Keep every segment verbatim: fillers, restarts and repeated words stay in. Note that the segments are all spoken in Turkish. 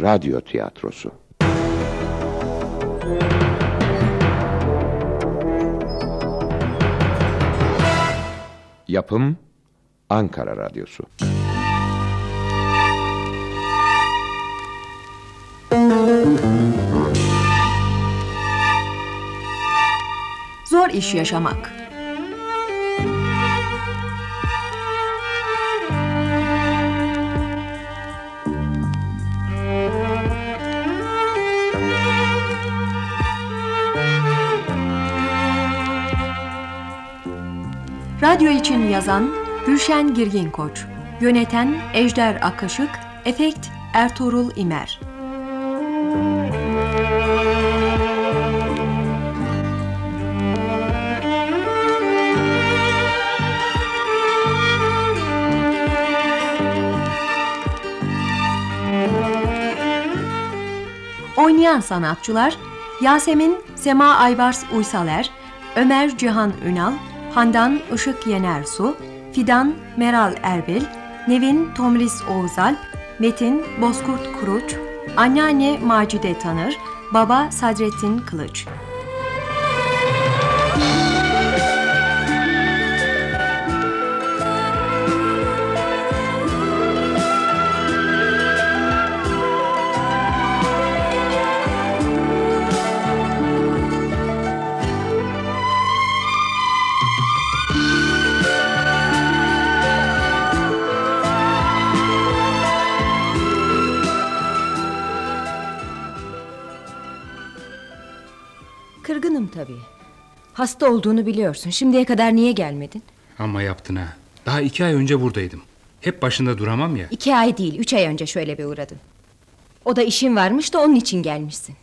Radyo Tiyatrosu. Yapım Ankara Radyosu. Zor iş yaşamak. Radyo için yazan Gülşen Girginkoç, yöneten Ejder Akaşık, efekt Ertuğrul İmer. Oynayan sanatçılar: Yasemin Sema Aybars Uysaler, Ömer Cihan Ünal, Handan Işık Yenersu, Fidan Meral Erbil, Nevin Tomris Oğuzalp, Metin Bozkurt Kuruç, anneanne Macide Tanır, baba Sadrettin Kılıç. Kırgınım tabii. Hasta olduğunu biliyorsun. Şimdiye kadar niye gelmedin? Ama yaptın ha. Daha iki ay önce buradaydım. Hep başında duramam ya. İki ay değil, üç ay önce şöyle bir uğradın. O da işin varmış da onun için gelmişsin.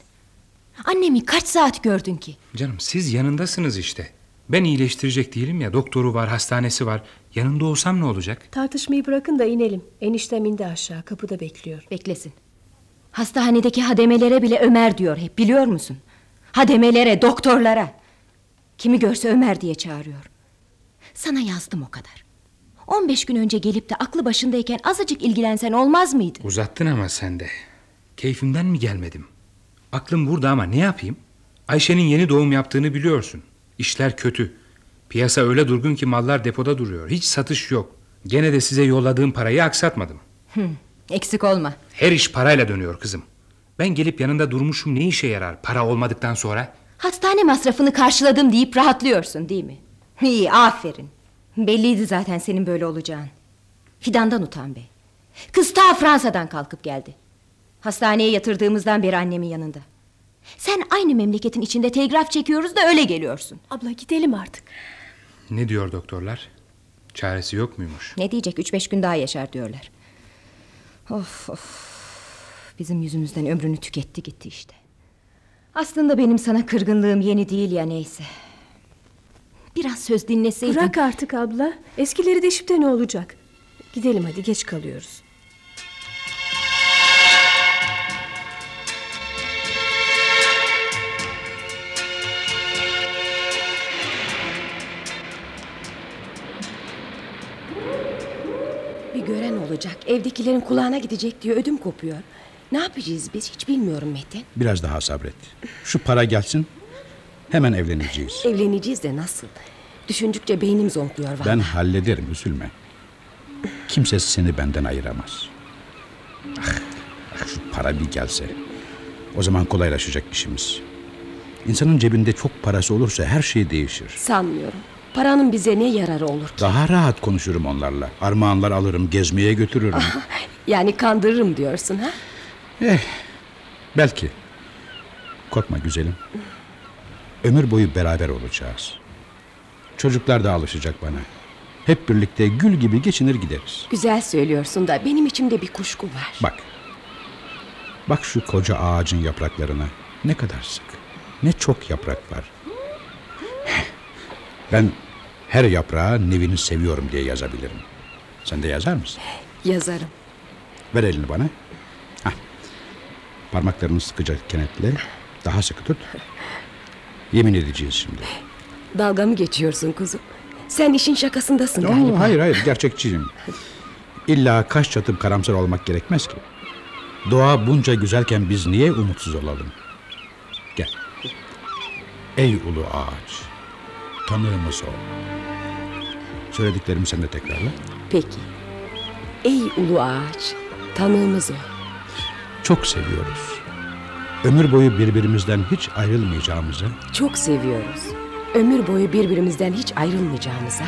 Annemi kaç saat gördün ki? Canım siz yanındasınız işte. Ben iyileştirecek değilim ya. Doktoru var, hastanesi var. Yanında olsam ne olacak? Tartışmayı bırakın da inelim. Eniştem indi aşağı, kapıda bekliyor. Beklesin. Hastanedeki hademelere bile Ömer diyor hep, biliyor musun? Hademelere, doktorlara. Kimi görse Ömer diye çağırıyor. Sana yazdım o kadar. on beş gün önce gelip de aklı başındayken azıcık ilgilensen olmaz mıydı? Uzattın ama sen de. Keyfimden mi gelmedim? Aklım burada ama ne yapayım? Ayşe'nin yeni doğum yaptığını biliyorsun. İşler kötü. Piyasa öyle durgun ki mallar depoda duruyor. Hiç satış yok. Gene de size yolladığım parayı aksatmadım. Hı, eksik olma. Her iş parayla dönüyor kızım. Ben gelip yanında durmuşum ne işe yarar para olmadıktan sonra? Hastane masrafını karşıladım deyip rahatlıyorsun değil mi? İyi, aferin. Belliydi zaten senin böyle olacağın. Fidandan utan be. Kız ta Fransa'dan kalkıp geldi. Hastaneye yatırdığımızdan beri annemin yanında. Sen aynı memleketin içinde telgraf çekiyoruz da öyle geliyorsun. Abla gidelim artık. Ne diyor doktorlar? Çaresi yok muymuş? Ne diyecek, üç beş gün daha yaşar diyorlar. Of of. Bizim yüzümüzden ömrünü tüketti gitti işte. Aslında benim sana kırgınlığım yeni değil ya, neyse. Biraz söz dinleseydin. Bırak artık abla. Eskileri deşip de ne olacak? Gidelim hadi, geç kalıyoruz. Bir gören olacak. Evdekilerin kulağına gidecek diye ödüm kopuyor. Ne yapacağız biz hiç bilmiyorum Metin. Biraz daha sabret. Şu para gelsin, hemen evleneceğiz. Evleneceğiz de nasıl? Düşündükçe beynim zonkluyor vallahi. Ben hallederim, üzülme. Kimse seni benden ayıramaz. Ah, ah, şu para bir gelse, o zaman kolaylaşacak işimiz. İnsanın cebinde çok parası olursa her şey değişir. Sanmıyorum. Paranın bize ne yararı olur ki? Daha rahat konuşurum onlarla. Armağanlar alırım, gezmeye götürürüm. Yani kandırırım diyorsun ha? Eh, belki. Korkma güzelim. Ömür boyu beraber olacağız. Çocuklar da alışacak bana. Hep birlikte gül gibi geçinir gideriz. Güzel söylüyorsun da benim içimde bir kuşku var. Bak. Bak şu koca ağacın yapraklarına. Ne kadar sık. Ne çok yaprak var. Ben her yaprağa Nevin'i seviyorum diye yazabilirim. Sen de yazar mısın? Yazarım. Ver elini bana. Parmaklarını sıkıca kenetle, daha sıkı tut. Yemin edeceğiz şimdi. Dalga mı geçiyorsun kuzum? Sen işin şakasındasın Oo, galiba. Hayır hayır, gerçekçiyim. İlla kaş çatıp karamsar olmak gerekmez ki. Doğa bunca güzelken biz niye umutsuz olalım? Gel. Ey ulu ağaç, tanığımız ol. Söylediklerimi sen de tekrarla. Peki. Ey ulu ağaç, tanığımız ol. Çok seviyoruz. Ömür boyu birbirimizden hiç ayrılmayacağımıza. Çok seviyoruz. Ömür boyu birbirimizden hiç ayrılmayacağımıza.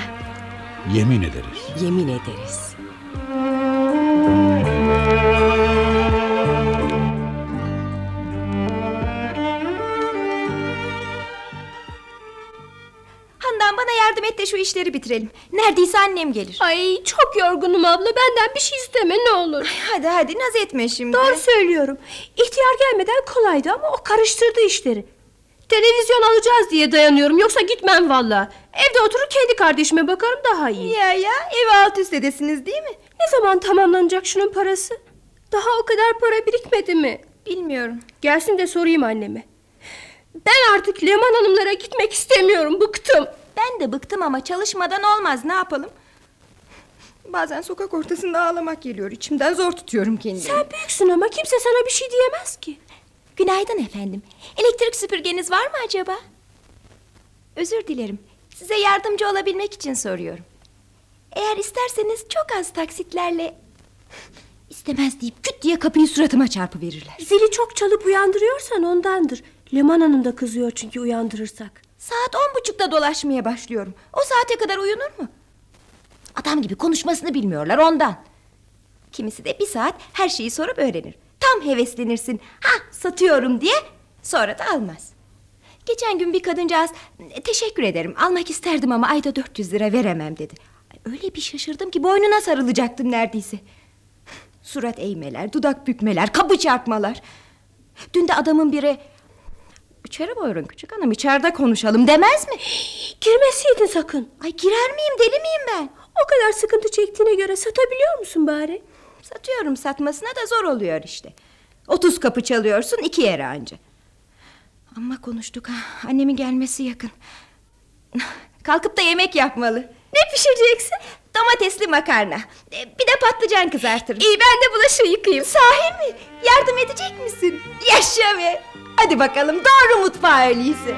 Yemin ederiz. Yemin ederiz. Handan, bana yardım et de şu işleri bitirelim. Neredeyse annem gelir. Ay, çok yorgunum abla, benden bir şey isteme ne olur. Ay, hadi hadi, naz etme şimdi. Doğru söylüyorum. İhtiyar gelmeden kolaydı ama o karıştırdı işleri. Televizyon alacağız diye dayanıyorum, yoksa gitmem valla. Evde oturur kendi kardeşime bakarım, daha iyi. Ya ya, ev alt üst edesiniz değil mi? Ne zaman tamamlanacak şunun parası? Daha o kadar para birikmedi mi? Bilmiyorum. Gelsin de sorayım anneme. Ben artık Leman Hanımlara gitmek istemiyorum, bıktım. Ben de bıktım ama çalışmadan olmaz, ne yapalım? Bazen sokak ortasında ağlamak geliyor, içimden zor tutuyorum kendimi. Sen büyüksün ama kimse sana bir şey diyemez ki. Günaydın efendim. Elektrik süpürgeniz var mı acaba? Özür dilerim. Size yardımcı olabilmek için soruyorum. Eğer isterseniz çok az taksitlerle... İstemez deyip küt diye kapıyı suratıma çarpıverirler. Zili çok çalıp uyandırıyorsan ondandır. Leman Hanım da kızıyor çünkü uyandırırsak. Saat on buçukta dolaşmaya başlıyorum. O saate kadar uyunur mu? Adam gibi konuşmasını bilmiyorlar ondan. Kimisi de bir saat her şeyi sorup öğrenir. Tam heveslenirsin, ha satıyorum diye, sonra da almaz. Geçen gün bir kadıncağız, teşekkür ederim almak isterdim ama ayda dört yüz lira veremem dedi. Öyle bir şaşırdım ki boynuna sarılacaktım neredeyse. Surat eğmeler, dudak bükmeler, kapı çarpmalar. Dün de adamın biri, içeri buyurun küçük hanım, içeride konuşalım demez mi? Girmeseydin sakın. Ay, girer miyim, deli miyim ben? O kadar sıkıntı çektiğine göre satabiliyor musun bari? Satıyorum, satmasına da zor oluyor işte. Otuz kapı çalıyorsun, iki yere anca. Ama konuştuk ha, annemin gelmesi yakın. Kalkıp da yemek yapmalı. Ne pişireceksin? Domatesli makarna, bir de patlıcan kızartırım. İyi, ben de bulaşığı yıkayayım. Sahi mi? Yardım edecek misin? Yaşa be! Hadi bakalım, doğru mutfağa öyleyse.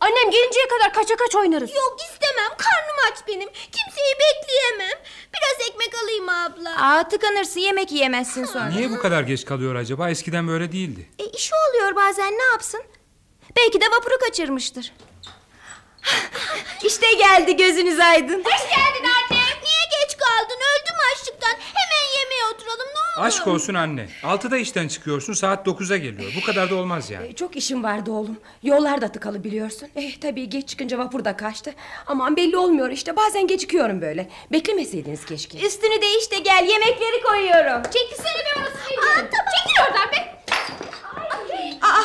Annem gelinceye kadar kaça kaç oynarız. Yok, istemem, karnım aç benim. Kimseyi bekleyemem. Biraz ekmek alayım abla. Aa, tıkanırsın, yemek yiyemezsin sonra. Niye bu kadar geç kalıyor acaba? Eskiden böyle değildi. E, işi oluyor bazen, ne yapsın? Belki de vapuru kaçırmıştır. İşte geldi, gözünüz aydın. Hoş geldin anne. Niye geç kaldın? Öldüm açlıktan. Hemen yemeğe oturalım, ne olur. Aşk olsun anne. Altıda işten çıkıyorsun, saat dokuza geliyor. Bu kadar da olmaz yani. E, çok işim vardı oğlum. Yollar da tıkalı biliyorsun. E, tabii geç çıkınca vapur da kaçtı. Aman belli olmuyor işte. Bazen gecikiyorum böyle. Beklemeseydiniz keşke. Üstünü değiş de gel. Yemekleri koyuyorum. Çekilsene be orası. Aa, tamam. Çekil oradan be. Ay, aa, ay.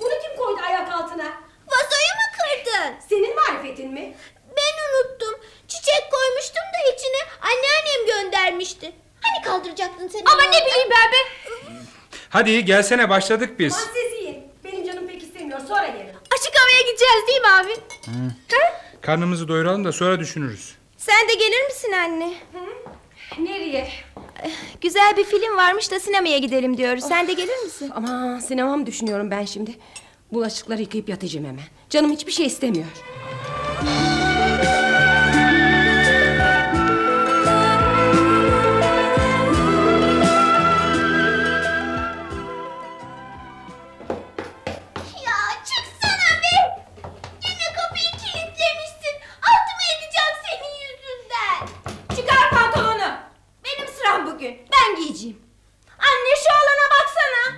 Bunu kim koydu ayak altına? Vazoyu mu kırdın? Senin marifetin mi? Ben unuttum. Çiçek koymuştum da içine anneannem göndermişti. Hani kaldıracaktın sen? Ama ne bileyim ben be. Hadi gelsene, başladık biz. Aman siz yiyin. Benim canım pek istemiyor, sonra gelin. Açık havaya gideceğiz değil mi abi? Hı. Hı? Karnımızı doyuralım da sonra düşünürüz. Sen de gelir misin anne? Hı? Nereye? Güzel bir film varmış da sinemaya gidelim diyoruz. Of. Sen de gelir misin? Ama sinemam düşünüyorum ben şimdi. Bulaşıkları yıkayıp yatacağım hemen. Canım hiçbir şey istemiyor.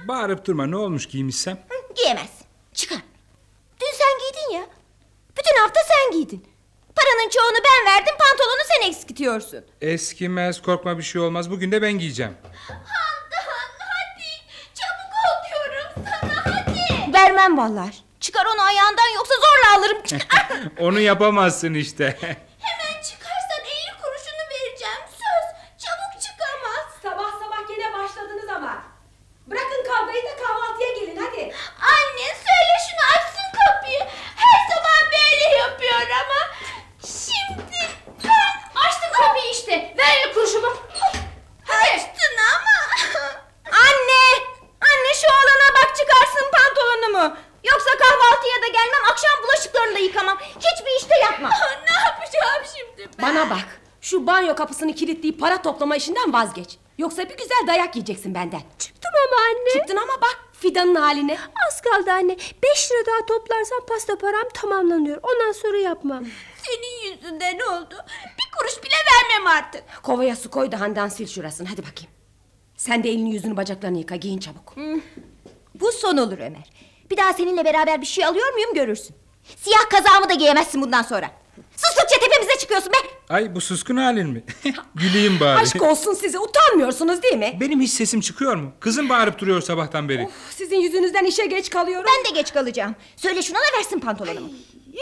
Bağırıp durma, ne olmuş giymişsem? Hı, giyemezsin, çıkar. Dün sen giydin ya, bütün hafta sen giydin. Paranın çoğunu ben verdim, pantolonu sen eksiltiyorsun. Eskimez, korkma, bir şey olmaz, bugün de ben giyeceğim. Handan hadi, çabuk ol diyorum sana, hadi. Vermem vallahi, çıkar onu ayağından, yoksa zorla alırım. Onu yapamazsın işte. Hemen çıkarsan elli kuruşunu vereceğim, söz. Çabuk çıkamaz. Sabah sabah yine başladınız ama. Bırakın kavgayı da kahvaltıya gelin hadi. Anne söyle şunu açsın kahvaltıyı. banyo kapısını kilitleyip para toplama işinden vazgeç. Yoksa bir güzel dayak yiyeceksin benden. Çıktım ama anne. Çıktın ama bak Fidan'ın haline. Az kaldı anne. Beş lira daha toplarsam pasta param tamamlanıyor. Ondan sonra yapmam. Senin yüzünden ne oldu? Bir kuruş bile vermem artık. Kovaya su koy da Handan sil şurasını. Hadi bakayım. Sen de elini yüzünü bacaklarını yıka. Giyin çabuk. Hmm. Bu son olur Ömer. Bir daha seninle beraber bir şey alıyor muyum görürsün. Siyah kazağımı da giyemezsin bundan sonra. Sustukça tepemize çıkıyorsun be. Ay bu suskun halin mi? Güleyim bari. Aşk olsun size, utanmıyorsunuz değil mi? Benim hiç sesim çıkıyor mu? Kızım bağırıp duruyor sabahtan beri. Of, sizin yüzünüzden işe geç kalıyorum. Ben de geç kalacağım. Söyle şuna da versin pantolonumu.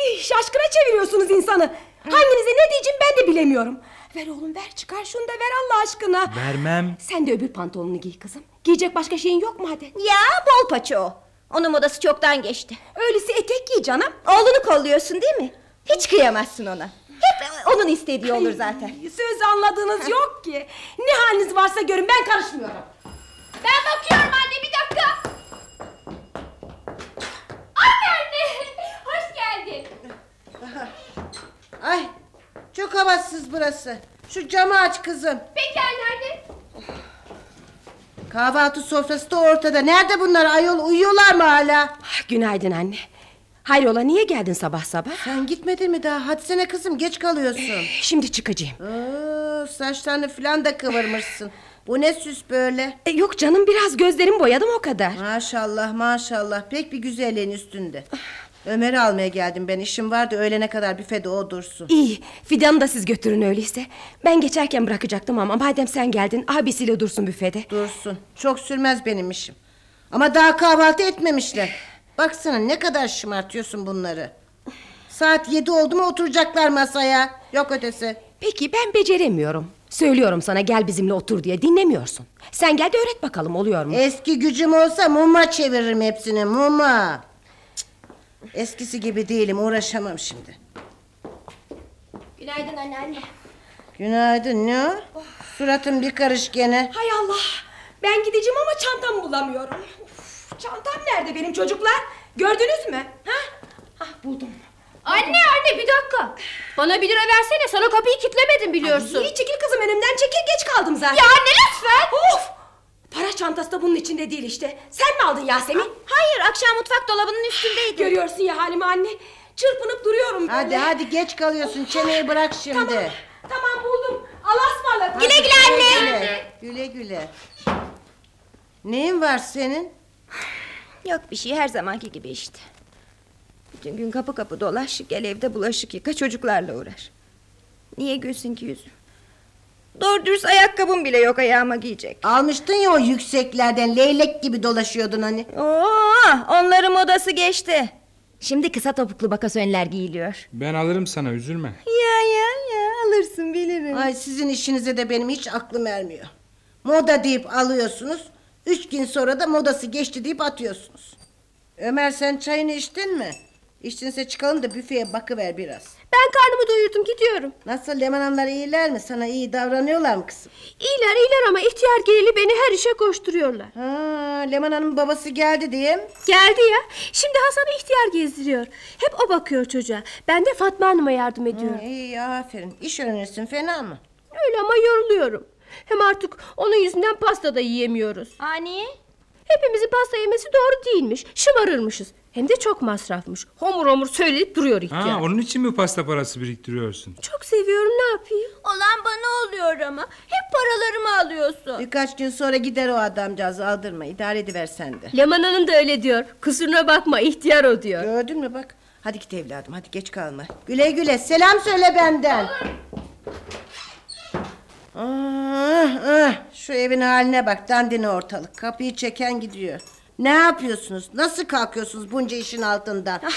Ay, şaşkına çeviriyorsunuz insanı. Hanginize ne diyeceğim ben de bilemiyorum. Ver oğlum ver, çıkar şunu da ver Allah aşkına. Vermem. Sen de öbür pantolonunu giy kızım. Giyecek başka şeyin yok mu hadi? Ya bol paça o. Onun modası çoktan geçti. Öylesi etek giy canım. Oğlunu kolluyorsun değil mi? Hiç kıyamazsın ona. Hep onun istediği olur zaten. Söz anladığınız yok ki. Ne haliniz varsa görün, ben karışmıyorum. Ben bakıyorum anne, bir dakika. Ay anne, hoş geldin. Ay çok havasız burası. Şu camı aç kızım. Peker nerede? Kahvaltı sofrası da ortada. Nerede bunlar ayol, uyuyorlar mı hala? Günaydın anne. Hayrola, niye geldin sabah sabah? Sen gitmedin mi daha? Hadi sene kızım, geç kalıyorsun. Şimdi çıkacağım. Oo, saçlarını falan da kıvırmışsın. Bu ne süs böyle? E, yok canım, biraz gözlerimi boyadım o kadar. Maşallah maşallah, pek bir güzelliğin üstünde. Ömer'i almaya geldim ben, işim vardı. Öğlene kadar büfede o dursun. İyi, Fidan'ı da siz götürün öyleyse. Ben geçerken bırakacaktım ama madem sen geldin, abisiyle dursun büfede. Dursun, çok sürmez benim işim. Ama daha kahvaltı etmemişler. Baksana ne kadar şımartıyorsun bunları. Saat yedi oldu mu oturacaklar masaya. Yok ötesi. Peki ben beceremiyorum. Söylüyorum sana gel bizimle otur diye, dinlemiyorsun. Sen gel de öğret bakalım, oluyor mu? Eski gücüm olsa muma çeviririm hepsini, muma. Eskisi gibi değilim, uğraşamam şimdi. Günaydın anneanne. Günaydın, ne o? Oh. Suratın bir karış gene. Hay Allah, ben gideceğim ama çantamı bulamıyorum. Çantam nerede benim çocuklar? Gördünüz mü? Ha? Ah buldum. Anne anne bir dakika. Bana bir lira versene, sana kapıyı kilitlemedim biliyorsun. Ay, çekil kızım önümden, çekil, geç kaldım zaten. Ya anne lütfen. Of! Para çantası da bunun içinde değil işte. Sen mi aldın Yasemin? Ha? Hayır, akşam mutfak dolabının üstündeydi. Görüyorsun ya halimi anne. Çırpınıp duruyorum böyle. Hadi hadi geç kalıyorsun, çeneyi bırak şimdi. Tamam tamam buldum. Allah'a ısmarladık. Güle güle anne. Güle güle. Güle güle. Neyin var senin? Yok bir şey, her zamanki gibi işte. Bütün gün kapı kapı dolaş, gel evde bulaşık yıka, çocuklarla uğraş. Niye gülsün ki yüzüm? Doğru dürüst ayakkabım bile yok ayağıma giyecek. Almıştın ya o yükseklerden, leylek gibi dolaşıyordun hani. Oo, onların modası geçti. Şimdi kısa topuklu bakasönler giyiliyor. Ben alırım sana, üzülme. Ya ya ya, alırsın bilirim. Ay sizin işinize de benim hiç aklım ermiyor. Moda deyip alıyorsunuz, üç gün sonra da modası geçti deyip atıyorsunuz. Ömer sen çayını içtin mi? İçtinse çıkalım da büfeye bakıver biraz. Ben karnımı doyurdum, gidiyorum. Nasıl, Leman Hanımlar iyiler mi? Sana iyi davranıyorlar mı kızım? İyiler iyiler ama ihtiyar geleli beni her işe koşturuyorlar. Ha, Leman Hanım'ın babası geldi diyeyim. Geldi ya. Şimdi Hasan'ı ihtiyar gezdiriyor. Hep o bakıyor çocuğa. Ben de Fatma Hanım'a yardım ediyorum. Hı, iyi aferin. İş öğrenirsin, fena mı? Öyle ama yoruluyorum. Hem artık onun yüzünden pasta da yiyemiyoruz. Aa, niye? Hepimizin pasta yemesi doğru değilmiş. Şımarırmışız. Hem de çok masrafmış. Homur homur söyleyip duruyor ihtiyar. Ha, onun için mi pasta parası biriktiriyorsun? Çok seviyorum, ne yapayım? Olan bana oluyor ama. Hep paralarımı alıyorsun. Birkaç gün sonra gider o adamcağız, aldırma. İdare ediver sen de. Leman Hanım da öyle diyor. Kusuruna bakma, ihtiyar o diyor. Gördün mü bak. Hadi git evladım, hadi geç kalma. Güle güle, selam söyle benden. Olur. Ah, ah, şu evin haline bak, dandini ortalık. Kapıyı çeken gidiyor. Ne yapıyorsunuz? Nasıl kalkıyorsunuz bunca işin altında? Ah,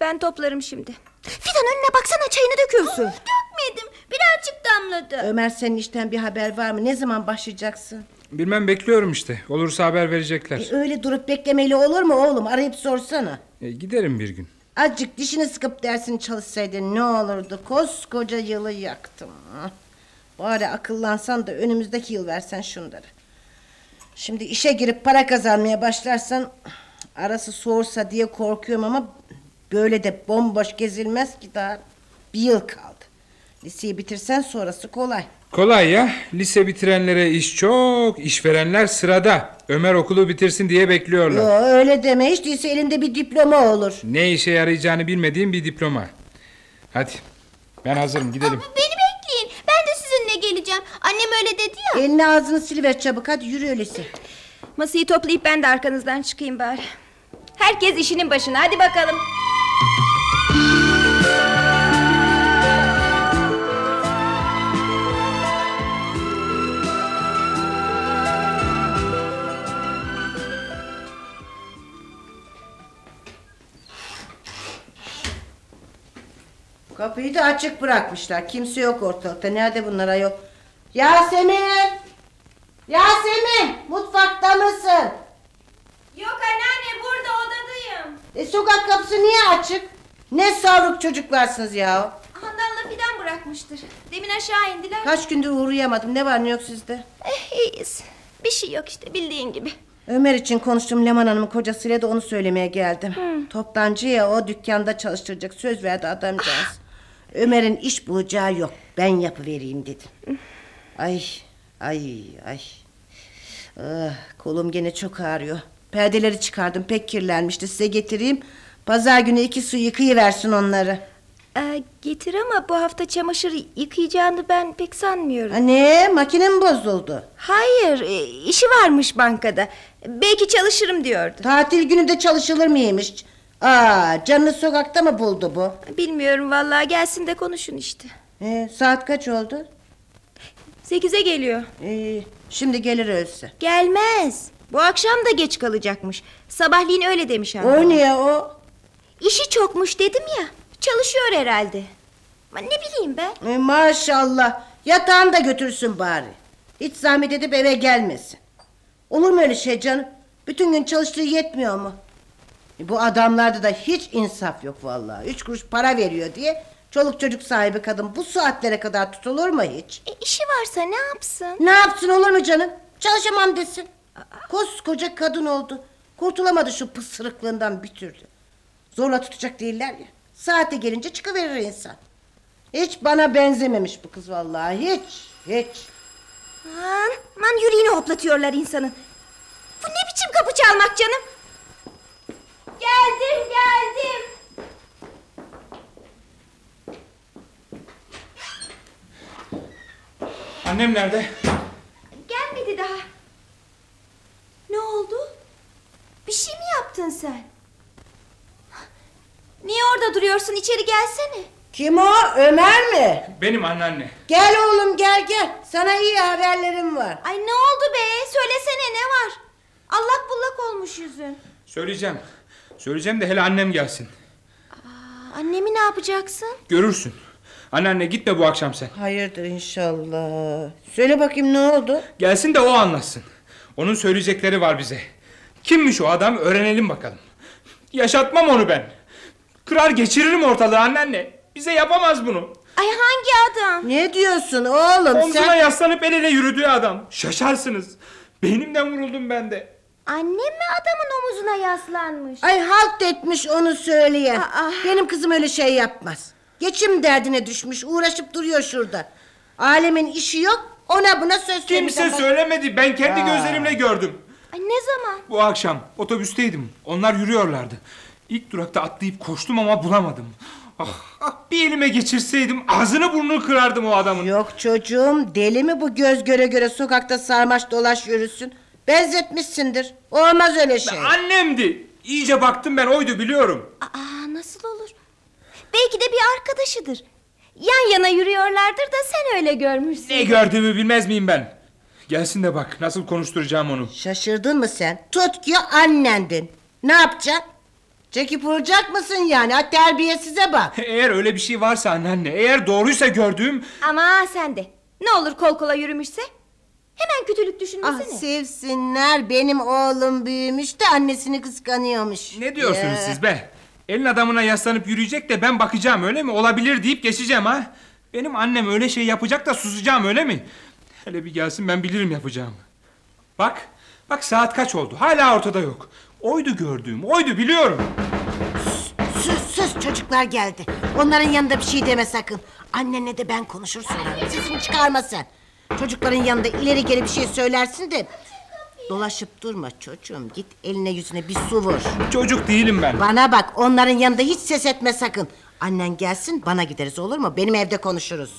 ben toplarım şimdi. Fidan önüne baksana, çayını döküyorsun. Of, dökmedim, birazcık damladı. Ömer senin işten bir haber var mı? Ne zaman başlayacaksın? Bilmem, bekliyorum işte. Olursa haber verecekler. E, öyle durup beklemeli olur mu oğlum? Arayıp sorsana. E, giderim bir gün. Azıcık dişini sıkıp dersini çalışsaydın ne olurdu? Koskoca yılı yaktım. Bari akıllansan da önümüzdeki yıl versen şunları. Şimdi işe girip para kazanmaya başlarsan arası soğursa diye korkuyorum ama böyle de bomboş gezilmez ki, daha bir yıl kaldı. Liseyi bitirsen sonrası kolay. Kolay ya, lise bitirenlere iş çok, işverenler sırada. Ömer okulu bitirsin diye bekliyorlar. Yo, öyle deme, hiç değilse elinde bir diploma olur. Ne işe yarayacağını bilmediğim bir diploma. Hadi ben hazırım, gidelim. Abi, beni bekleyin, ben de sizinle geleceğim. Annem öyle dedi ya. Elini ağzını siliver çabuk, hadi yürü öylesi. Masayı toplayıp ben de arkanızdan çıkayım bari. Herkes işinin başına, hadi bakalım. Kapıyı da açık bırakmışlar. Kimse yok ortalıkta. Nerede bunlara yok? Yasemin! Yasemin! Mutfakta mısın? Yok anneanne, burada odadayım. E sokak kapısı niye açık? Ne savruk çocuklarsınız ya. Handan'la Fidan bırakmıştır. Demin aşağı indiler. Kaç gündür uğrayamadım. Ne var ne yok sizde? Eh iyiyiz. Bir şey yok işte, bildiğin gibi. Ömer için konuştum, Leman Hanım'ın kocasıyla da onu söylemeye geldim. Hı. Toptancıya o dükkanda çalıştıracak söz verdi adamcağız. Ah. Ömer'in iş bulacağı yok. Ben yapıvereyim dedim. Hı. Ay ay ay. Ah, kolum gene çok ağrıyor. Perdeleri çıkardım, pek kirlenmişti, size getireyim. Pazar günü iki su yıkayıversin onları. Ee, getir ama bu hafta çamaşır yıkayacağını ben pek sanmıyorum. Anne, makine mi bozuldu? Hayır, işi varmış bankada. Belki çalışırım diyordu. Tatil günü de çalışılır mıymış? Aa, canını sokakta mı buldu bu? Bilmiyorum vallahi, gelsin de konuşun işte. Ee, saat kaç oldu? Sekize geliyor. Ee, şimdi gelir ölse. Gelmez. Bu akşam da geç kalacakmış. Sabahleyin öyle demiş anne. O niye o? İşi çokmuş dedim ya. Çalışıyor herhalde. Ne bileyim ben. E, maşallah. Yatağını da götürsün bari. Hiç zahmet edip eve gelmesin. Olur mu öyle şey canım? Bütün gün çalıştığı yetmiyor mu? E, bu adamlarda da hiç insaf yok vallahi. Üç kuruş para veriyor diye çoluk çocuk sahibi kadın bu saatlere kadar tutulur mu hiç? E, işi varsa ne yapsın? Ne yapsın olur mu canım? Çalışamam desin. Aa. Koskoca kadın oldu. Kurtulamadı şu pısırıklığından bir türlü. Zorla tutacak değiller ya. Saate gelince çıkıverir insan. Hiç bana benzememiş bu kız vallahi, hiç, hiç. Aman, aman yüreğini hoplatıyorlar insanın. Bu ne biçim kapı çalmak canım? Geldim, geldim. Annem nerede? Gelmedi daha. Ne oldu? Bir şey mi yaptın sen? Niye orada duruyorsun? İçeri gelsene. Kim o? Ömer mi? Benim anneanne. Gel oğlum gel gel. Sana iyi haberlerim var. Ay ne oldu be? Söylesene ne var? Allak bullak olmuş yüzün. Söyleyeceğim. Söyleyeceğim de hele annem gelsin. Aa, annemi ne yapacaksın? Görürsün. Anneanne gitme bu akşam sen. Hayırdır inşallah. Söyle bakayım ne oldu? Gelsin de o anlatsın. Onun söyleyecekleri var bize. Kimmiş o adam? Öğrenelim bakalım. Yaşatmam onu ben. Kırar geçiririm ortalığı anneanne. Bize yapamaz bunu. Ay hangi adam? Ne diyorsun oğlum? Omzuna sen... yaslanıp el ele yürüdüğü adam. Şaşarsınız. Beynimden vuruldum ben de. Annem mi adamın omuzuna yaslanmış? Ay halt etmiş onu söyleyen. Aa, benim kızım öyle şey yapmaz. Geçim derdine düşmüş, uğraşıp duruyor şurada. Alemin işi yok, ona buna söz. Kimse ama... söylemedi, ben kendi Aa. gözlerimle gördüm. Ay ne zaman? Bu akşam otobüsteydim, onlar yürüyorlardı. İlk durakta atlayıp koştum ama bulamadım. Ah, ah, bir elime geçirseydim ağzını burnunu kırardım o adamın. Yok çocuğum, deli mi bu göz göre göre sokakta sarmaş dolaş yürüsün? Benzetmişsindir. Olmaz öyle şey. Ben, annemdi. İyice baktım ben oydu biliyorum. Aa, nasıl olur? Belki de bir arkadaşıdır. Yan yana yürüyorlardır da sen öyle görmüşsün. Ne gördüğümü bilmez miyim ben? Gelsin de bak nasıl konuşturacağım onu. Şaşırdın mı sen? Tut ki annendin. Ne yapacaksın? Çekip vuracak mısın yani? Ha, terbiyesize bak. Eğer öyle bir şey varsa anneanne, eğer doğruysa gördüğüm... Ama sen de, ne olur kol kola yürümüşse? Hemen kötülük düşünmesene. Ah sevsinler, benim oğlum büyümüş de annesini kıskanıyormuş. Ne diyorsunuz ee... siz be? Elin adamına yaslanıp yürüyecek de ben bakacağım öyle mi? Olabilir deyip geçeceğim ha? Benim annem öyle şey yapacak da susacağım öyle mi? Hele bir gelsin ben bilirim yapacağımı. Bak, bak saat kaç oldu? Hala ortada yok. Oydu gördüğüm, oydu biliyorum. Sus, sus, sus çocuklar geldi. Onların yanında bir şey deme sakın. Annenle de ben konuşursun. Sesini çıkarma sen. Çocukların yanında ileri geri bir şey söylersin de... Dolaşıp durma çocuğum, git eline yüzüne bir su vur. Çocuk değilim ben. Bana bak, onların yanında hiç ses etme sakın. Annen gelsin bana gideriz, olur mu? Benim evde konuşuruz.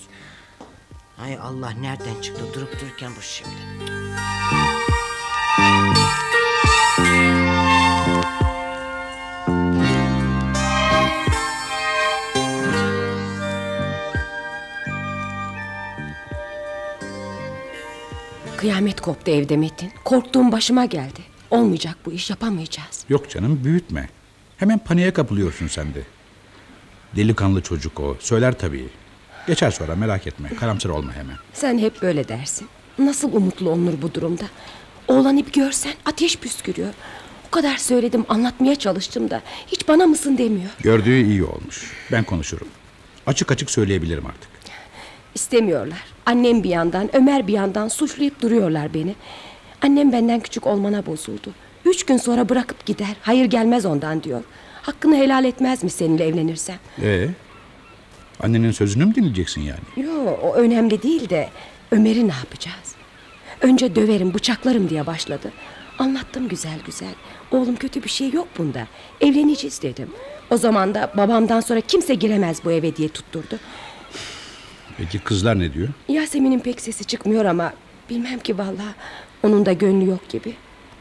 Ay Allah, nereden çıktı durup dururken bu şimdi? Kıyamet koptu evde Metin. Korktuğum başıma geldi. Olmayacak bu iş, yapamayacağız. Yok canım, büyütme. Hemen paniğe kapılıyorsun sen de. Delikanlı çocuk o, söyler tabii. Geçer sonra, merak etme, karamsar olma hemen. Sen hep böyle dersin. Nasıl umutlu olunur bu durumda? Oğlan hep görsen ateş püskürüyor. O kadar söyledim, anlatmaya çalıştım da hiç bana mısın demiyor. Gördüğü iyi olmuş, ben konuşurum. Açık açık söyleyebilirim artık. İstemiyorlar. Annem bir yandan, Ömer bir yandan suçlayıp duruyorlar beni. Annem benden küçük olmana bozuldu. Üç gün sonra bırakıp gider, hayır gelmez ondan diyor. Hakkını helal etmez mi seninle evlenirsen? Ee? Annenin sözünü mü dinleyeceksin yani? Yok, o önemli değil de Ömer'i ne yapacağız? Önce döverim, bıçaklarım diye başladı. Anlattım güzel güzel. Oğlum, kötü bir şey yok bunda. Evleneceğiz dedim. O zaman da babamdan sonra kimse giremez bu eve diye tutturdu. Peki kızlar ne diyor? Yasemin'in pek sesi çıkmıyor ama bilmem ki vallahi, onun da gönlü yok gibi.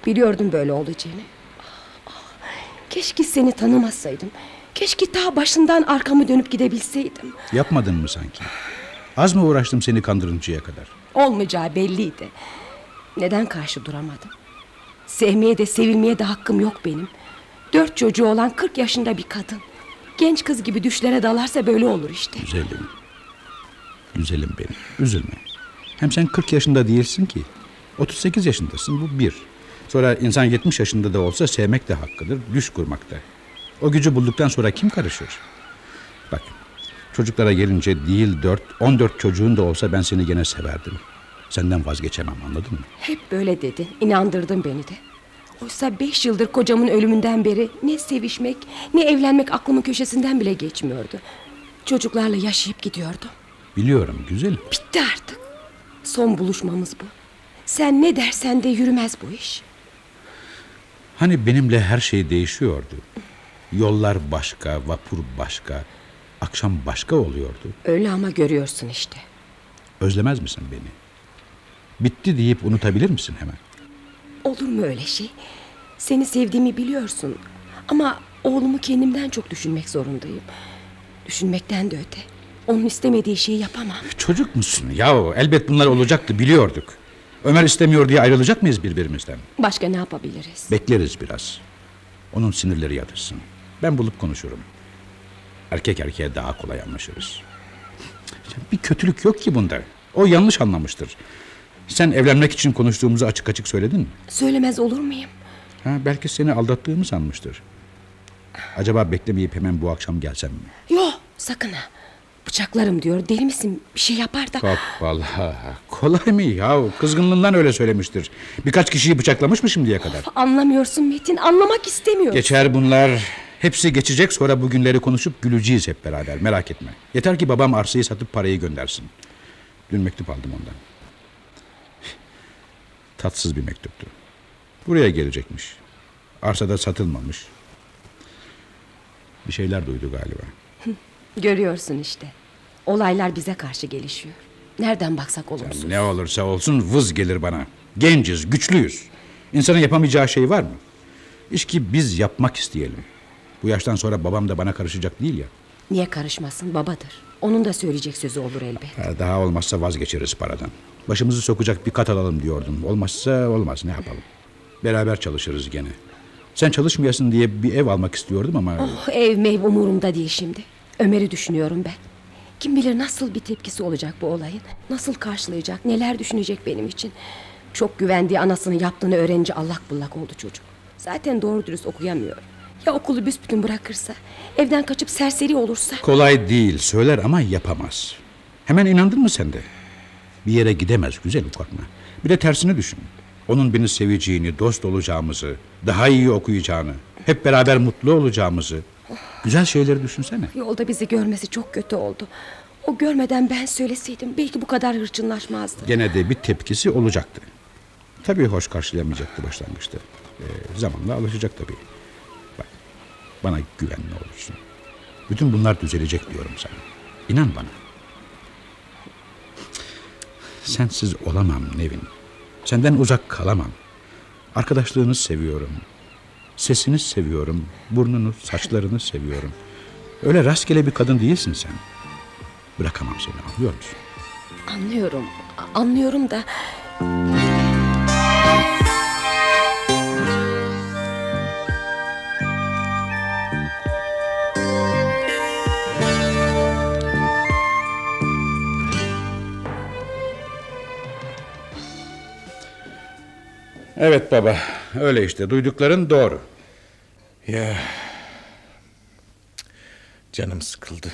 Biliyordum böyle olacağını. Keşke seni tanımasaydım. Keşke daha başından arkamı dönüp gidebilseydim. Yapmadın mı sanki? Az mı uğraştım seni kandırıncaya kadar? Olmayacağı belliydi. Neden karşı duramadım? Sevmeye de sevilmeye de hakkım yok benim. Dört çocuğu olan kırk yaşında bir kadın. Genç kız gibi düşlere dalarsa böyle olur işte. Güzelim. Güzelim benim, üzülme. Hem sen kırk yaşında değilsin ki. otuz sekiz yaşındasın, bu bir. Sonra insan yetmiş yaşında da olsa sevmek de hakkıdır, düş kurmak da. O gücü bulduktan sonra kim karışır? Bak, çocuklara gelince değil dört, on dört çocuğun da olsa ben seni gene severdim. Senden vazgeçemem, anladın mı? Hep böyle dedin, inandırdın beni de. Oysa beş yıldır kocamın ölümünden beri ne sevişmek ne evlenmek aklımın köşesinden bile geçmiyordu. Çocuklarla yaşayıp gidiyordum. Biliyorum güzelim. Bitti artık. Son buluşmamız bu. Sen ne dersen de yürümez bu iş. Hani benimle her şey değişiyordu. Yollar başka, vapur başka, akşam başka oluyordu. Öyle ama görüyorsun işte. Özlemez misin beni? Bitti deyip unutabilir misin hemen? Olur mu öyle şey? Seni sevdiğimi biliyorsun. Ama oğlumu kendimden çok düşünmek zorundayım. Düşünmekten de öte. Onun istemediği şeyi yapamam. Çocuk musun yahu? Elbet bunlar olacaktı, biliyorduk. Ömer istemiyor diye ayrılacak mıyız birbirimizden? Başka ne yapabiliriz? Bekleriz biraz. Onun sinirleri yatırsın. Ben bulup konuşurum. Erkek erkeğe daha kolay anlaşırız. Bir kötülük yok ki bunda. O yanlış anlamıştır. Sen evlenmek için konuştuğumuzu açık açık söyledin mi? Söylemez olur muyum? Ha, belki seni aldattığımı sanmıştır. Acaba beklemeyip hemen bu akşam gelsem mi? Yok, sakın ha. Bıçaklarım diyor, deli misin, bir şey yapar da. Vallahi kolay mı yahu? Kızgınlığından öyle söylemiştir. Birkaç kişiyi bıçaklamış mı şimdiye kadar? Of, anlamıyorsun Metin, anlamak istemiyorum. Geçer bunlar, hepsi geçecek. Sonra bugünleri konuşup güleceğiz hep beraber, merak etme. Yeter ki babam arsayı satıp parayı göndersin. Dün mektup aldım ondan. Tatsız bir mektuptu. Buraya gelecekmiş. Arsada satılmamış. Bir şeyler duydu galiba. Görüyorsun işte. Olaylar bize karşı gelişiyor. Nereden baksak olumsuz. Ne olursa olsun vız gelir bana. Genciz, güçlüyüz. İnsanın yapamayacağı şey var mı? İş ki biz yapmak isteyelim. Bu yaştan sonra babam da bana karışacak değil ya. Niye karışmasın, babadır. Onun da söyleyecek sözü olur elbet. Daha olmazsa vazgeçeriz paradan. Başımızı sokacak bir kat alalım diyordum. Olmazsa olmaz, ne yapalım. Beraber çalışırız gene. Sen çalışmayasın diye bir ev almak istiyordum ama... Oh, ev mev umurumda değil şimdi. Ömer'i düşünüyorum ben. Kim bilir nasıl bir tepkisi olacak bu olayın. Nasıl karşılayacak, neler düşünecek benim için. Çok güvendiği anasının yaptığını öğrenince allak bullak oldu çocuk. Zaten doğru dürüst okuyamıyor. Ya okulu büsbütün bırakırsa, evden kaçıp serseri olursa. Kolay değil, söyler ama yapamaz. Hemen inandın mı sen de? Bir yere gidemez güzelim, korkma. Bir de tersini düşün. Onun beni seveceğini, dost olacağımızı, daha iyi okuyacağını, hep beraber mutlu olacağımızı. Güzel şeyleri düşünsene. Yolda bizi görmesi çok kötü oldu. O O görmeden ben söyleseydim belki bu kadar hırçınlaşmazdı. Gene de bir tepkisi olacaktı. Tabii hoş karşılayamayacaktı başlangıçta. E, zamanla alışacak tabii. Bak, bana güven ne olursun. Bütün bunlar düzelecek diyorum sana. İnan bana. Sensiz olamam Nevin. Senden uzak kalamam. Arkadaşlığını seviyorum. Sesini seviyorum. Burnunu, saçlarını seviyorum. Öyle rastgele bir kadın değilsin sen. Bırakamam seni, anlıyor musun? Anlıyorum. Anlıyorum da... Evet baba, öyle işte, duydukların doğru. Ya, canım sıkıldı.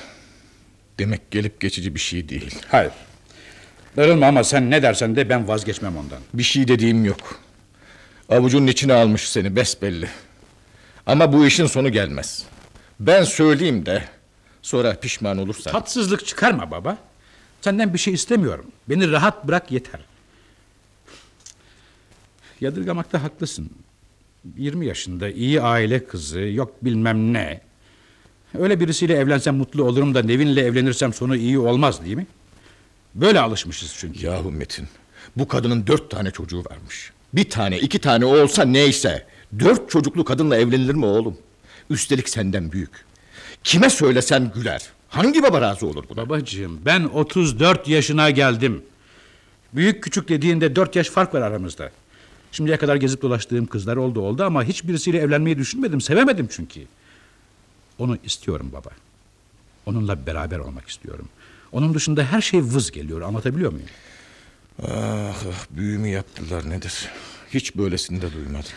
Demek gelip geçici bir şey değil. Hayır. Darılma ama sen ne dersen de ben vazgeçmem ondan. Bir şey dediğim yok. Avucunun içine almış seni besbelli. Ama bu işin sonu gelmez. Ben söyleyeyim de sonra pişman olursan. Tatsızlık çıkarma baba. Senden bir şey istemiyorum. Beni rahat bırak yeter. Yadırgamakta haklısın. Yirmi yaşında iyi aile kızı, yok bilmem ne. Öyle birisiyle evlensem mutlu olurum da Nevin'le evlenirsem sonu iyi olmaz değil mi? Böyle alışmışız çünkü. Yahu Metin, bu kadının dört tane çocuğu varmış. Bir tane iki tane olsa neyse, dört çocuklu kadınla evlenilir mi oğlum? Üstelik senden büyük. Kime söylesen güler. Hangi baba razı olur buna? Babacığım, ben otuz dört yaşına geldim. Büyük küçük dediğinde dört yaş fark var aramızda. Şimdiye kadar gezip dolaştığım kızlar oldu oldu ama hiçbirisiyle evlenmeyi düşünmedim, sevemedim çünkü. Onu istiyorum baba. Onunla beraber olmak istiyorum. Onun dışında her şey vız geliyor, anlatabiliyor muyum? Ah, ah büyümü yaptılar nedir? Hiç böylesini de duymadım.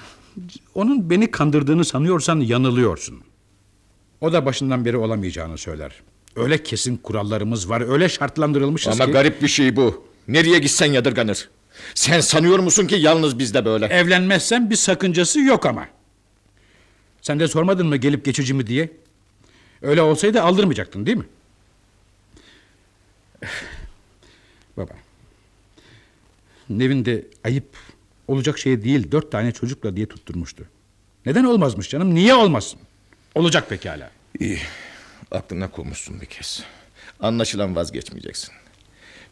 Onun beni kandırdığını sanıyorsan yanılıyorsun. O da başından beri olamayacağını söyler. Öyle kesin kurallarımız var, öyle şartlandırılmışız ama ki... Ama garip bir şey bu. Nereye gitsen yadırganır. Sen sanıyor musun ki yalnız bizde böyle? Evlenmezsen bir sakıncası yok ama. Sen de sormadın mı gelip geçici mi diye? Öyle olsaydı aldırmayacaktın değil mi? Baba. Nevin de ayıp, olacak şey değil, dört tane çocukla diye tutturmuştu. Neden olmazmış canım? Niye olmasın? Olacak pekala. İyi. Aklına koymuşsun bir kez. Anlaşılan vazgeçmeyeceksin.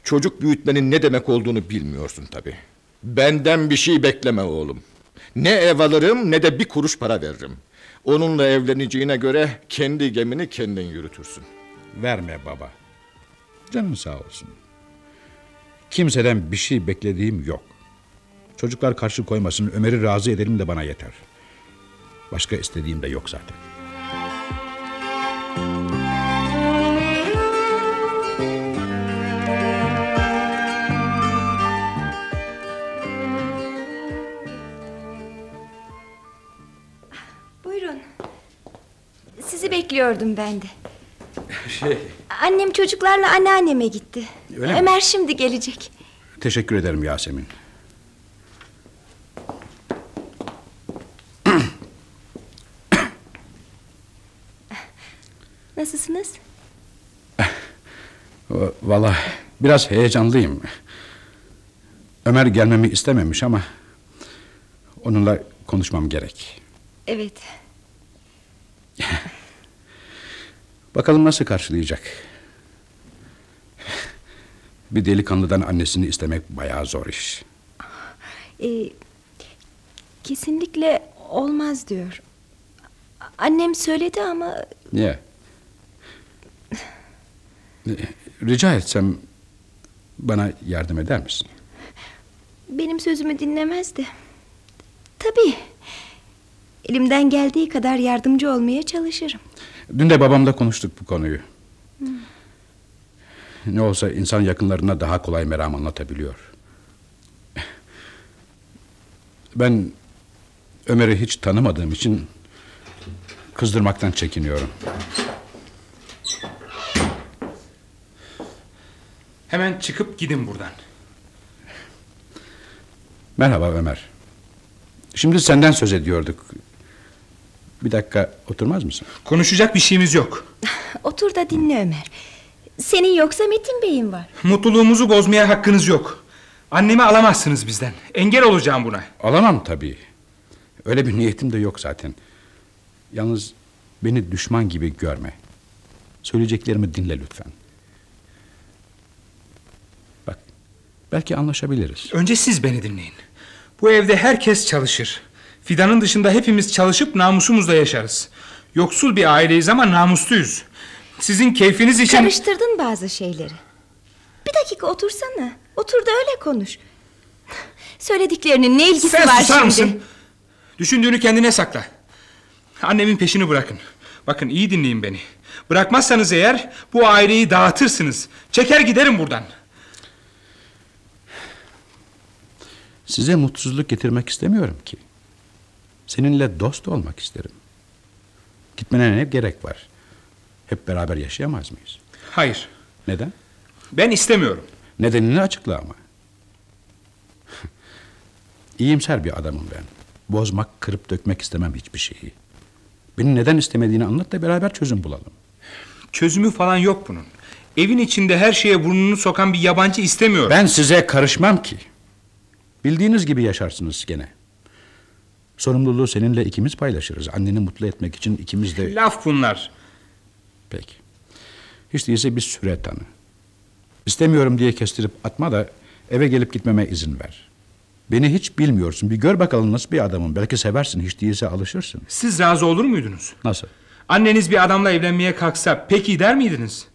Çocuk büyütmenin ne demek olduğunu bilmiyorsun tabii. Benden bir şey bekleme oğlum. Ne ev alırım ne de bir kuruş para veririm. Onunla evleneceğine göre kendi gemini kendin yürütürsün. Verme baba. Canın sağ olsun. Kimseden bir şey beklediğim yok. Çocuklar karşı koymasın, Ömer'i razı edelim de bana yeter. Başka istediğim de yok zaten. Bekliyordum ben de. Şey... Annem çocuklarla anneanneme gitti. Öyle Ömer mi? Şimdi gelecek. Teşekkür ederim Yasemin. Nasılsınız? Vallahi biraz heyecanlıyım. Ömer gelmemi istememiş ama onunla konuşmam gerek. Evet. Bakalım nasıl karşılayacak. Bir delikanlıdan annesini istemek bayağı zor iş. Ee, kesinlikle olmaz diyor. Annem söyledi ama... Niye? Rica etsem bana yardım eder misin? Benim sözümü dinlemezdi. Tabii. Elimden geldiği kadar yardımcı olmaya çalışırım. Dün de babamla konuştuk bu konuyu. Hmm. Ne olsa insan yakınlarına daha kolay meram anlatabiliyor. Ben Ömer'i hiç tanımadığım için kızdırmaktan çekiniyorum. Hemen çıkıp gidin buradan. Merhaba Ömer. Şimdi senden söz ediyorduk. Bir dakika oturmaz mısın? Konuşacak bir şeyimiz yok. Otur da dinle Ömer. Senin yoksa Metin Bey'in var. Mutluluğumuzu bozmaya hakkınız yok. Annemi alamazsınız bizden. Engel olacağım buna. Alamam tabii. Öyle bir niyetim de yok zaten. Yalnız beni düşman gibi görme. Söyleyeceklerimi dinle lütfen. Bak, belki anlaşabiliriz. Önce siz beni dinleyin. Bu evde herkes çalışır. Fidan'ın dışında hepimiz çalışıp namusumuzla yaşarız. Yoksul bir aileyiz ama namusluyuz. Sizin keyfiniz için... Karıştırdın bazı şeyleri. Bir dakika otursana. Otur da öyle konuş. Söylediklerinin ne ilgisi Sen var şimdi? Mısın? Düşündüğünü kendine sakla. Annemin peşini bırakın. Bakın iyi dinleyin beni. Bırakmazsanız eğer bu aileyi dağıtırsınız. Çeker giderim buradan. Size mutsuzluk getirmek istemiyorum ki. Seninle dost olmak isterim. Gitmene ne gerek var? Hep beraber yaşayamaz mıyız? Hayır. Neden? Ben istemiyorum. Nedenini açıkla ama. İyimser bir adamım ben. Bozmak, kırıp dökmek istemem hiçbir şeyi. Beni neden istemediğini anlat da beraber çözüm bulalım. Çözümü falan yok bunun. Evin içinde her şeye burnunu sokan bir yabancı istemiyorum. Ben size karışmam ki. Bildiğiniz gibi yaşarsınız gene. Sorumluluğu seninle ikimiz paylaşırız. Anneni mutlu etmek için ikimiz de... Laf bunlar. Peki. Hiç değilse bir süre tanı. İstemiyorum diye kestirip atma da eve gelip gitmeme izin ver. Beni hiç bilmiyorsun. Bir gör bakalım nasıl bir adamım. Belki seversin, hiç değilse alışırsın. Siz razı olur muydunuz? Nasıl? Anneniz bir adamla evlenmeye kalksa peki der miydiniz?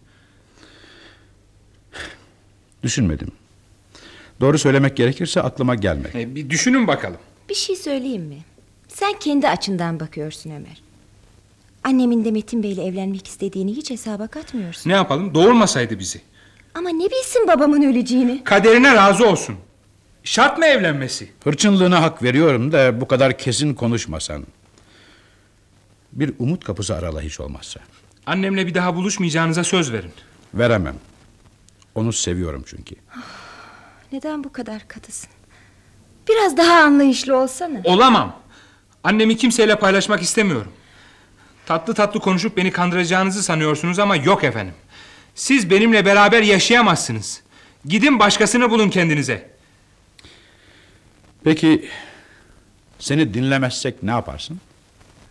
Düşünmedim. Doğru söylemek gerekirse aklıma gelmek. E, bir düşünün bakalım. Bir şey söyleyeyim mi? Sen kendi açından bakıyorsun Ömer. Annemin de Metin Bey'le evlenmek istediğini hiç hesaba katmıyorsun. Ne yapalım? Doğurmasaydı bizi. Ama ne bilsin babamın öleceğini? Kaderine razı olsun. Şart mı evlenmesi? Hırçınlığına hak veriyorum da bu kadar kesin konuşmasan. Bir umut kapısı arala hiç olmazsa. Annemle bir daha buluşmayacağınıza söz verin. Veremem. Onu seviyorum çünkü. Neden bu kadar katısın? Biraz daha anlayışlı olsana. Olamam. Annemi kimseyle paylaşmak istemiyorum. Tatlı tatlı konuşup beni kandıracağınızı sanıyorsunuz ama yok efendim. Siz benimle beraber yaşayamazsınız. Gidin başkasını bulun kendinize. Peki seni dinlemezsek ne yaparsın?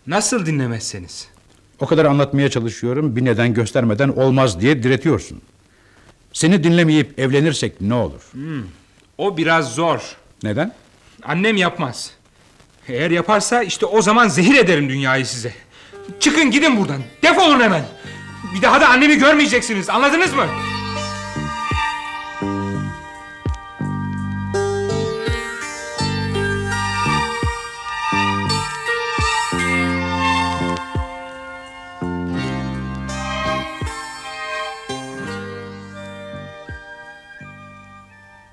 Nasıl dinlemezseniz? O kadar anlatmaya çalışıyorum, bir neden göstermeden olmaz diye diretiyorsun. Seni dinlemeyip evlenirsek ne olur? Hmm, o biraz zor. Neden? Annem yapmaz. Eğer yaparsa işte o zaman zehir ederim dünyayı size. Çıkın gidin buradan, defolun hemen. Bir daha da annemi görmeyeceksiniz, anladınız mı?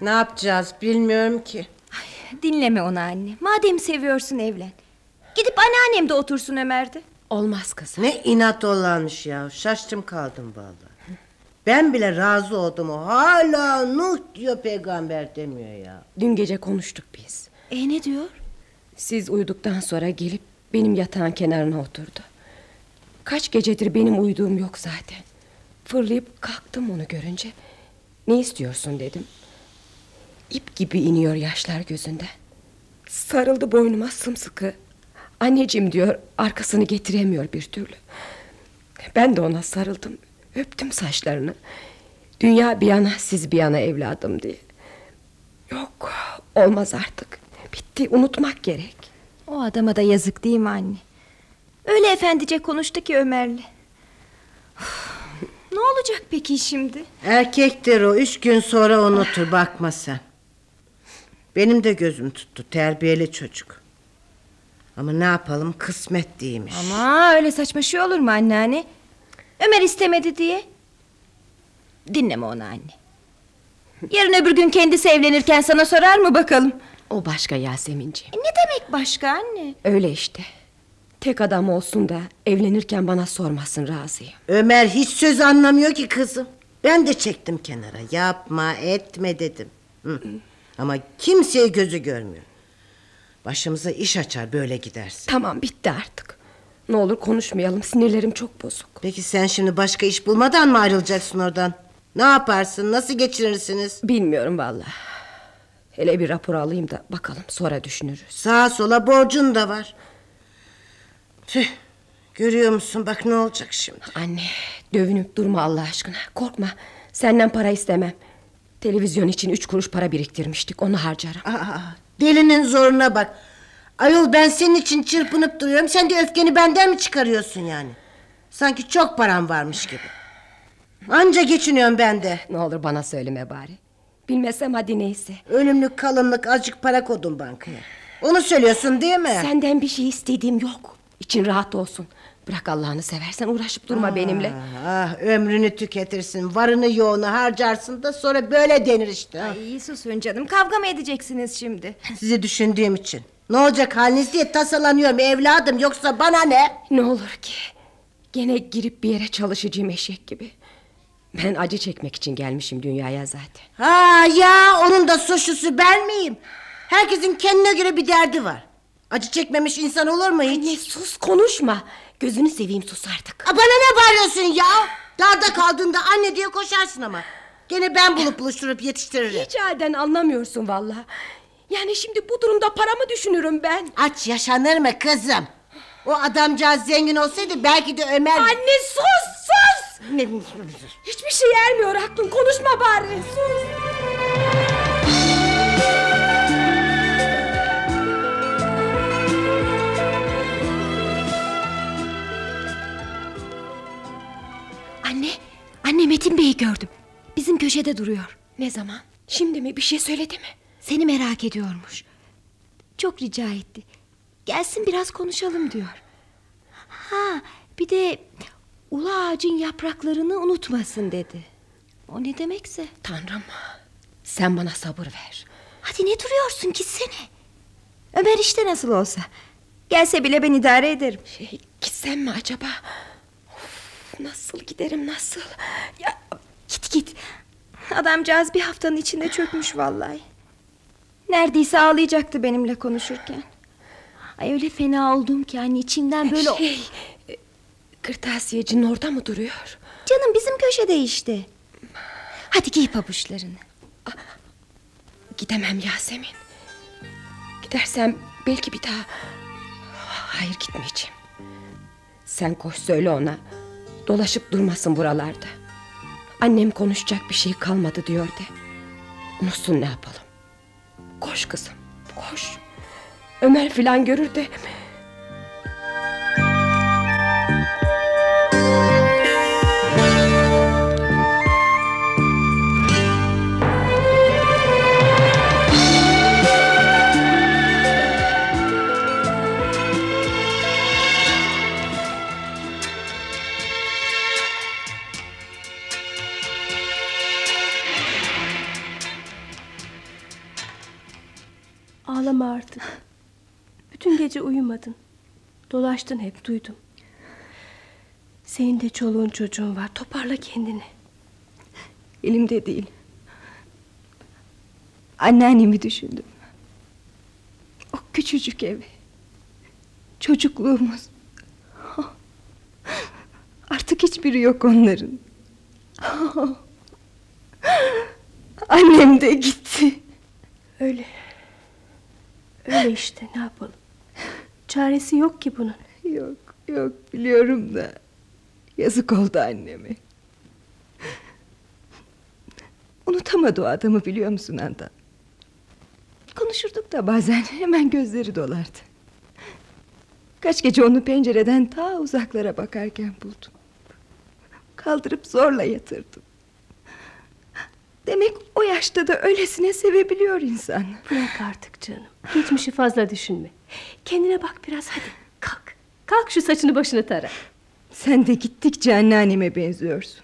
Ne yapacağız bilmiyorum ki. Ay, dinleme onu anne. Madem seviyorsun evlen. Gidip anneannem de otursun Ömer'de. Olmaz kızım. Ne inat olanmış ya. Şaştım kaldım vallahi. Ben bile razı oldum. O hala Nuh diyor, peygamber demiyor ya. Dün gece konuştuk biz. E ne diyor? Siz uyuduktan sonra gelip benim yatağın kenarına oturdu. Kaç gecedir benim uyuduğum yok zaten. Fırlayıp kalktım onu görünce. Ne istiyorsun dedim. İp gibi iniyor yaşlar gözünden. Sarıldı boynuma sımsıkı. Anneciğim diyor, arkasını getiremiyor bir türlü. Ben de ona sarıldım, öptüm saçlarını. Dünya bir yana, siz bir yana evladım diye. Yok, olmaz artık. Bitti, unutmak gerek. O adama da yazık değil mi anne? Öyle efendice konuştu ki Ömer'le. Ne olacak peki şimdi? Erkektir o, üç gün sonra unutur, bakma sen. Benim de gözüm tuttu, terbiyeli çocuk. Ama ne yapalım, kısmet değilmiş. Ama öyle saçma şey olur mu anneanne? Ömer istemedi diye. Dinleme onu anne. Yarın öbür gün kendisi evlenirken sana sorar mı bakalım? O başka Yasemin'ciğim. E ne demek başka anne? Öyle işte. Tek adam olsun da evlenirken bana sormasın, razıyım. Ömer hiç söz anlamıyor ki kızım. Ben de çektim kenara, yapma etme dedim. Hı. Ama kimseye gözü görmüyor. Başımıza iş açar böyle gidersin. Tamam, bitti artık. Ne olur konuşmayalım, sinirlerim çok bozuk. Peki sen şimdi başka iş bulmadan mı ayrılacaksın oradan? Ne yaparsın, nasıl geçirirsiniz? Bilmiyorum vallahi. Hele bir rapor alayım da bakalım, sonra düşünürüz. Sağa sola borcun da var. Tüh, görüyor musun bak ne olacak şimdi. Anne dövünüp durma Allah aşkına, korkma. Senden para istemem. Televizyon için üç kuruş para biriktirmiştik, onu harcarım. Aa, delinin zoruna bak. Ayol ben senin için çırpınıp duruyorum, sen de öfkeni benden mi çıkarıyorsun yani? Sanki çok param varmış gibi. Anca geçiniyorum ben de. Ne olur bana söyleme bari. Bilmesem hadi neyse. Ölümlük kalınlık azıcık para kodum bankaya. Onu söylüyorsun değil mi? Senden bir şey istediğim yok. İçin rahat olsun. Bırak Allah'ını seversen, uğraşıp durma aa, benimle. Ah, ömrünü tüketirsin, varını yoğunu harcarsın da sonra böyle denir işte. Ay susun canım, kavga mı edeceksiniz şimdi? Sizi düşündüğüm için. Ne olacak haliniz diye tasalanıyorum evladım, yoksa bana ne? Ne olur ki? Gene girip bir yere çalışacağım eşek gibi. Ben acı çekmek için gelmişim dünyaya zaten. Ha ya, onun da suçlusu ben miyim? Herkesin kendine göre bir derdi var. Acı çekmemiş insan olur mu hiç? Anne sus, konuşma. Gözünü seveyim, sus artık. A, bana ne bağırıyorsun ya? Darda kaldığında anne diye koşarsın ama. Gene ben bulup buluşturup yetiştiririm. Hiç halden anlamıyorsun vallahi. Yani şimdi bu durumda para mı düşünürüm ben? Aç yaşanır mı kızım? O adamcağız zengin olsaydı belki de Ömer... Anne sus sus! Ne? Hiçbir şey ermiyor aklın, konuşma bari, sus! Anne, anne Metin Bey'i gördüm. Bizim köşede duruyor. Ne zaman? Şimdi mi? Bir şey söyledi mi? Seni merak ediyormuş. Çok rica etti. Gelsin biraz konuşalım diyor. Ha, bir de ulu ağacın yapraklarını unutmasın dedi. O ne demekse. Tanrım, sen bana sabır ver. Hadi ne duruyorsun, gitsene. Ömer işte nasıl olsa. Gelse bile ben idare ederim. Şey, gitsem mi acaba? Of, nasıl giderim nasıl? Ya, git git. Adamcağız bir haftanın içinde çökmüş vallahi. Neredeyse ağlayacaktı benimle konuşurken. Ay öyle fena oldum ki anne, içimden böyle... Şey, kırtasiyecinin orada mı duruyor? Canım bizim köşede işte. Hadi giy pabuçlarını. Gidemem Yasemin. Gidersem belki bir daha... Hayır gitmeyeceğim. Sen koş söyle ona. Dolaşıp durmasın buralarda. Annem konuşacak bir şey kalmadı diyor de. Unutsun ne yapalım. Koş kızım, koş. Ömer filan görür de. Ağlama artık. Bütün gece uyumadın. Dolaştın hep, duydum. Senin de çoluğun çocuğun var. Toparla kendini. Elimde değil. Anneannemi düşündüm. O küçücük evi. Çocukluğumuz. Artık hiçbiri yok onların. Annem de gitti. Öyle. Öyle işte, ne yapalım? Çaresi yok ki bunun. Yok yok biliyorum da, yazık oldu anneme. Unutamadı o adamı, biliyor musun Handan? Konuşurduk da bazen, hemen gözleri dolardı. Kaç gece onu pencereden ta uzaklara bakarken buldum. Kaldırıp zorla yatırdım. Demek o yaşta da öylesine sevebiliyor insan. Bırak artık canım. Geçmişi fazla düşünme. Kendine bak biraz hadi. Kalk. Kalk şu saçını başını tara. Sen de gittikçe anneanneme benziyorsun.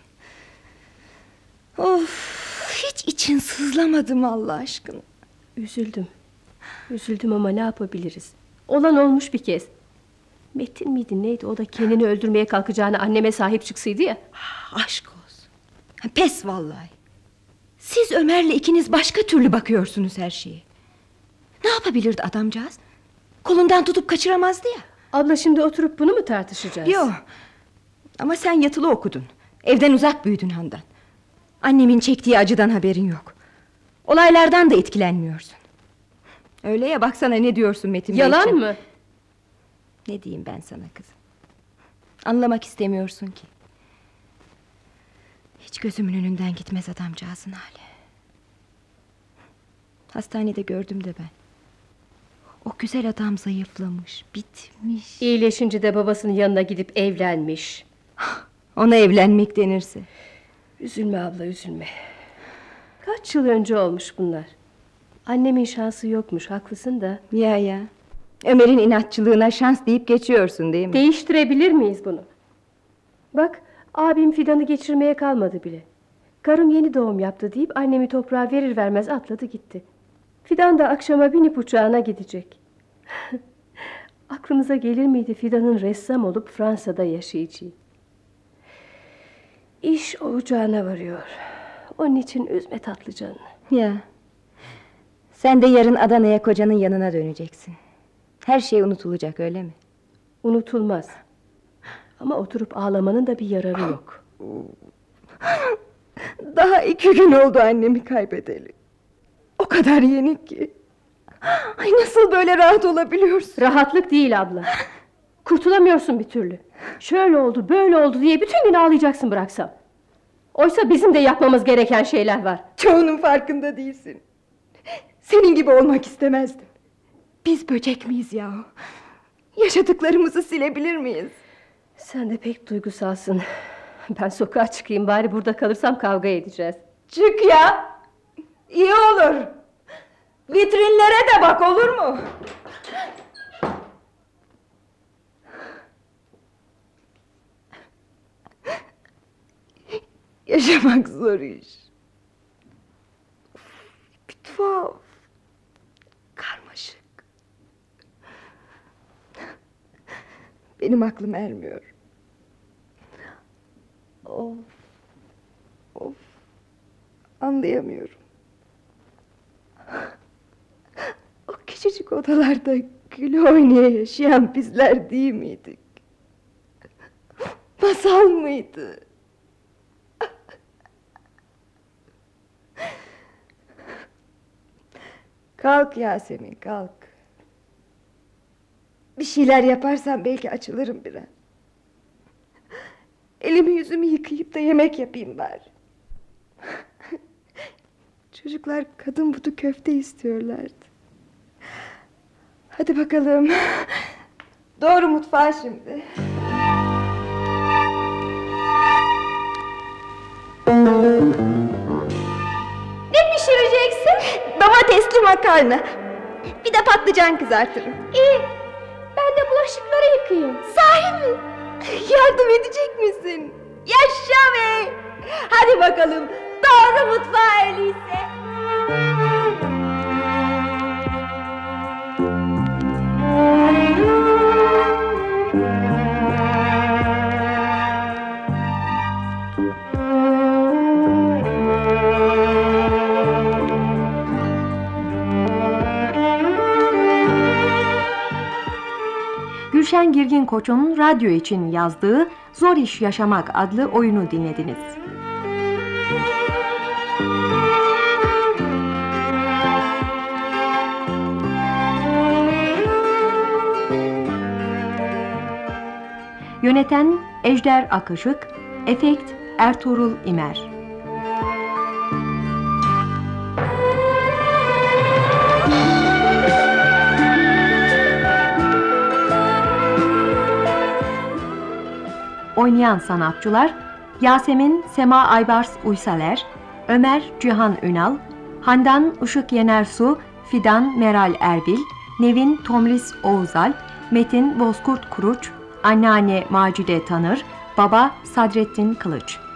Of, hiç için sızlamadım Allah aşkına. Üzüldüm. Üzüldüm ama ne yapabiliriz? Olan olmuş bir kez. Metin miydi neydi, o da kendini öldürmeye kalkacağına anneme sahip çıksaydı ya. Aşk olsun. Pes vallahi. Siz Ömer'le ikiniz başka türlü bakıyorsunuz her şeye. Ne yapabilirdi adamcağız? Kolundan tutup kaçıramazdı ya. Abla şimdi oturup bunu mu tartışacağız? Yok. Ama sen yatılı okudun. Evden uzak büyüdün Handan. Annemin çektiği acıdan haberin yok. Olaylardan da etkilenmiyorsun. Öyle ya, baksana ne diyorsun Metin Bey. Yalan mı? Ne diyeyim ben sana kızım? Anlamak istemiyorsun ki. Hiç gözümün önünden gitmez adamcağızın hali. Hastanede gördüm de ben. O güzel adam zayıflamış, bitmiş. İyileşince de babasının yanına gidip evlenmiş. Ona evlenmek denirse. Üzülme abla, üzülme. Kaç yıl önce olmuş bunlar. Annemin şansı yokmuş, haklısın da. Ya ya. Ömer'in inatçılığına şans deyip geçiyorsun değil mi? Değiştirebilir miyiz bunu? Bak, abim Fidan'ı geçirmeye kalmadı bile. Karım yeni doğum yaptı deyip annemi toprağa verir vermez atladı gitti. Fidan da akşama binip uçağına gidecek. Aklımıza gelir miydi Fidan'ın ressam olup Fransa'da yaşayacağı? İş olacağına varıyor. Onun için üzme tatlı canını. Ya. Sen de yarın Adana'ya kocanın yanına döneceksin. Her şey unutulacak, öyle mi? Unutulmaz. Ama oturup ağlamanın da bir yararı yok. Daha iki gün oldu annemi kaybedeli. O kadar yeni ki. Ay, nasıl böyle rahat olabiliyorsun? Rahatlık değil abla. Kurtulamıyorsun bir türlü. Şöyle oldu, böyle oldu diye bütün gün ağlayacaksın bıraksam. Oysa bizim de yapmamız gereken şeyler var. Çoğunun farkında değilsin. Senin gibi olmak istemezdim. Biz böcek miyiz yahu? Yaşadıklarımızı silebilir miyiz? Sen de pek duygusalsın. Ben sokağa çıkayım, bari burada kalırsam kavga edeceğiz. Çık ya! İyi olur. Vitrinlere de bak, olur mu? Yaşamak zor iş. Tuhaf, karmaşık. Benim aklım ermiyor. Of, of, anlayamıyorum. O küçücük odalarda gül oynaya yaşayan bizler değil miydik? Masal mıydı? Kalk Yasemin, kalk. Bir şeyler yaparsan belki açılırım biraz. Elimi yüzümü yıkayıp da yemek yapayım bari. Çocuklar kadın budu köfte istiyorlardı. Hadi bakalım. Doğru mutfağa şimdi. Ne pişireceksin? Domatesli makarna. Bir de patlıcan kızartırım. İyi. Ben de bulaşıkları yıkayayım. Sahi mi? Yardım edecek misin? Yaşa be! Hadi bakalım. Doğru mutfağa öyleyse. Gülşen Girginkoç'un radyo için yazdığı Zor İş Yaşamak adlı oyunu dinlediniz. Yöneten Ejder Akaşık, efekt Ertuğrul İmer. Oynayan sanatçılar: Yasemin Sema Aybars Uysaler, Ömer Cihan Ünal, Handan Işık Yenersu, Fidan Meral Erbil, Nevin Tomris Oğuzalp, Metin Bozkurt Kuruç, anneanne Macide Tanır, baba Sadrettin Kılıç.